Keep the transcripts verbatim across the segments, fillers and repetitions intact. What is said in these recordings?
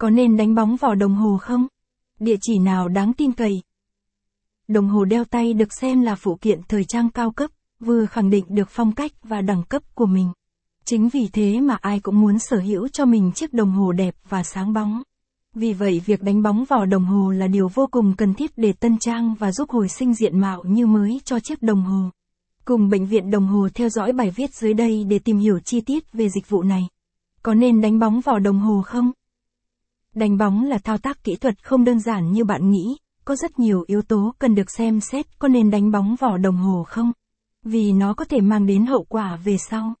Có nên đánh bóng vỏ đồng hồ không? Địa chỉ nào đáng tin cậy? Đồng hồ đeo tay được xem là phụ kiện thời trang cao cấp, vừa khẳng định được phong cách và đẳng cấp của mình. Chính vì thế mà ai cũng muốn sở hữu cho mình chiếc đồng hồ đẹp và sáng bóng. Vì vậy việc đánh bóng vỏ đồng hồ là điều vô cùng cần thiết để tân trang và giúp hồi sinh diện mạo như mới cho chiếc đồng hồ. Cùng Bệnh viện Đồng Hồ theo dõi bài viết dưới đây để tìm hiểu chi tiết về dịch vụ này. Có nên đánh bóng vỏ đồng hồ không? Đánh bóng là thao tác kỹ thuật không đơn giản như bạn nghĩ, có rất nhiều yếu tố cần được xem xét có nên đánh bóng vỏ đồng hồ không, vì nó có thể mang đến hậu quả về sau.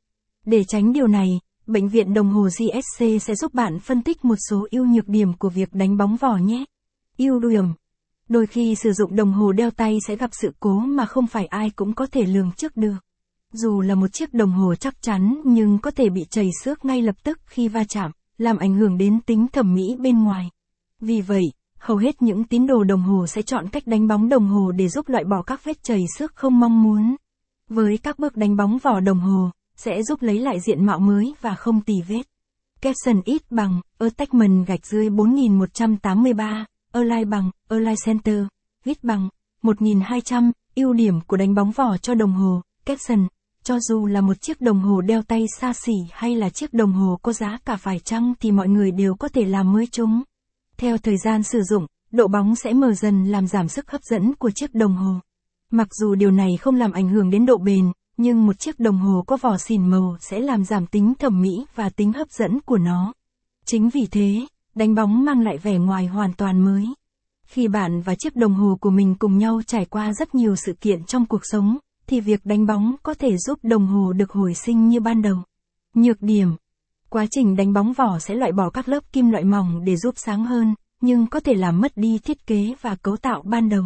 Để tránh điều này, Bệnh viện Đồng Hồ gi ét xê sẽ giúp bạn phân tích một số ưu nhược điểm của việc đánh bóng vỏ nhé. Ưu điểm. Đôi khi sử dụng đồng hồ đeo tay sẽ gặp sự cố mà không phải ai cũng có thể lường trước được. Dù là một chiếc đồng hồ chắc chắn nhưng có thể bị trầy xước ngay lập tức khi va chạm, làm ảnh hưởng đến tính thẩm mỹ bên ngoài. Vì vậy, hầu hết những tín đồ đồng hồ sẽ chọn cách đánh bóng đồng hồ để giúp loại bỏ các vết trầy xước không mong muốn. Với các bước đánh bóng vỏ đồng hồ, sẽ giúp lấy lại diện mạo mới và không tì vết. Caption ít bằng, attachment gạch dưới bốn nghìn một trăm tám mươi ba, align bằng, align center, width bằng, một nghìn hai trăm, ưu điểm của đánh bóng vỏ cho đồng hồ, caption. Cho dù là một chiếc đồng hồ đeo tay xa xỉ hay là chiếc đồng hồ có giá cả phải chăng thì mọi người đều có thể làm mới chúng. Theo thời gian sử dụng, độ bóng sẽ mờ dần làm giảm sức hấp dẫn của chiếc đồng hồ. Mặc dù điều này không làm ảnh hưởng đến độ bền, nhưng một chiếc đồng hồ có vỏ xỉn màu sẽ làm giảm tính thẩm mỹ và tính hấp dẫn của nó. Chính vì thế, đánh bóng mang lại vẻ ngoài hoàn toàn mới. Khi bạn và chiếc đồng hồ của mình cùng nhau trải qua rất nhiều sự kiện trong cuộc sống, thì việc đánh bóng có thể giúp đồng hồ được hồi sinh như ban đầu. Nhược điểm. Quá trình đánh bóng vỏ sẽ loại bỏ các lớp kim loại mỏng để giúp sáng hơn, nhưng có thể làm mất đi thiết kế và cấu tạo ban đầu.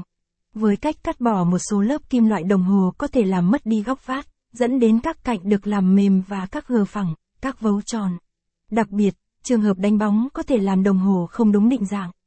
Với cách cắt bỏ một số lớp kim loại đồng hồ có thể làm mất đi góc vát, dẫn đến các cạnh được làm mềm và các hờ phẳng, các vấu tròn. Đặc biệt, trường hợp đánh bóng có thể làm đồng hồ không đúng định dạng.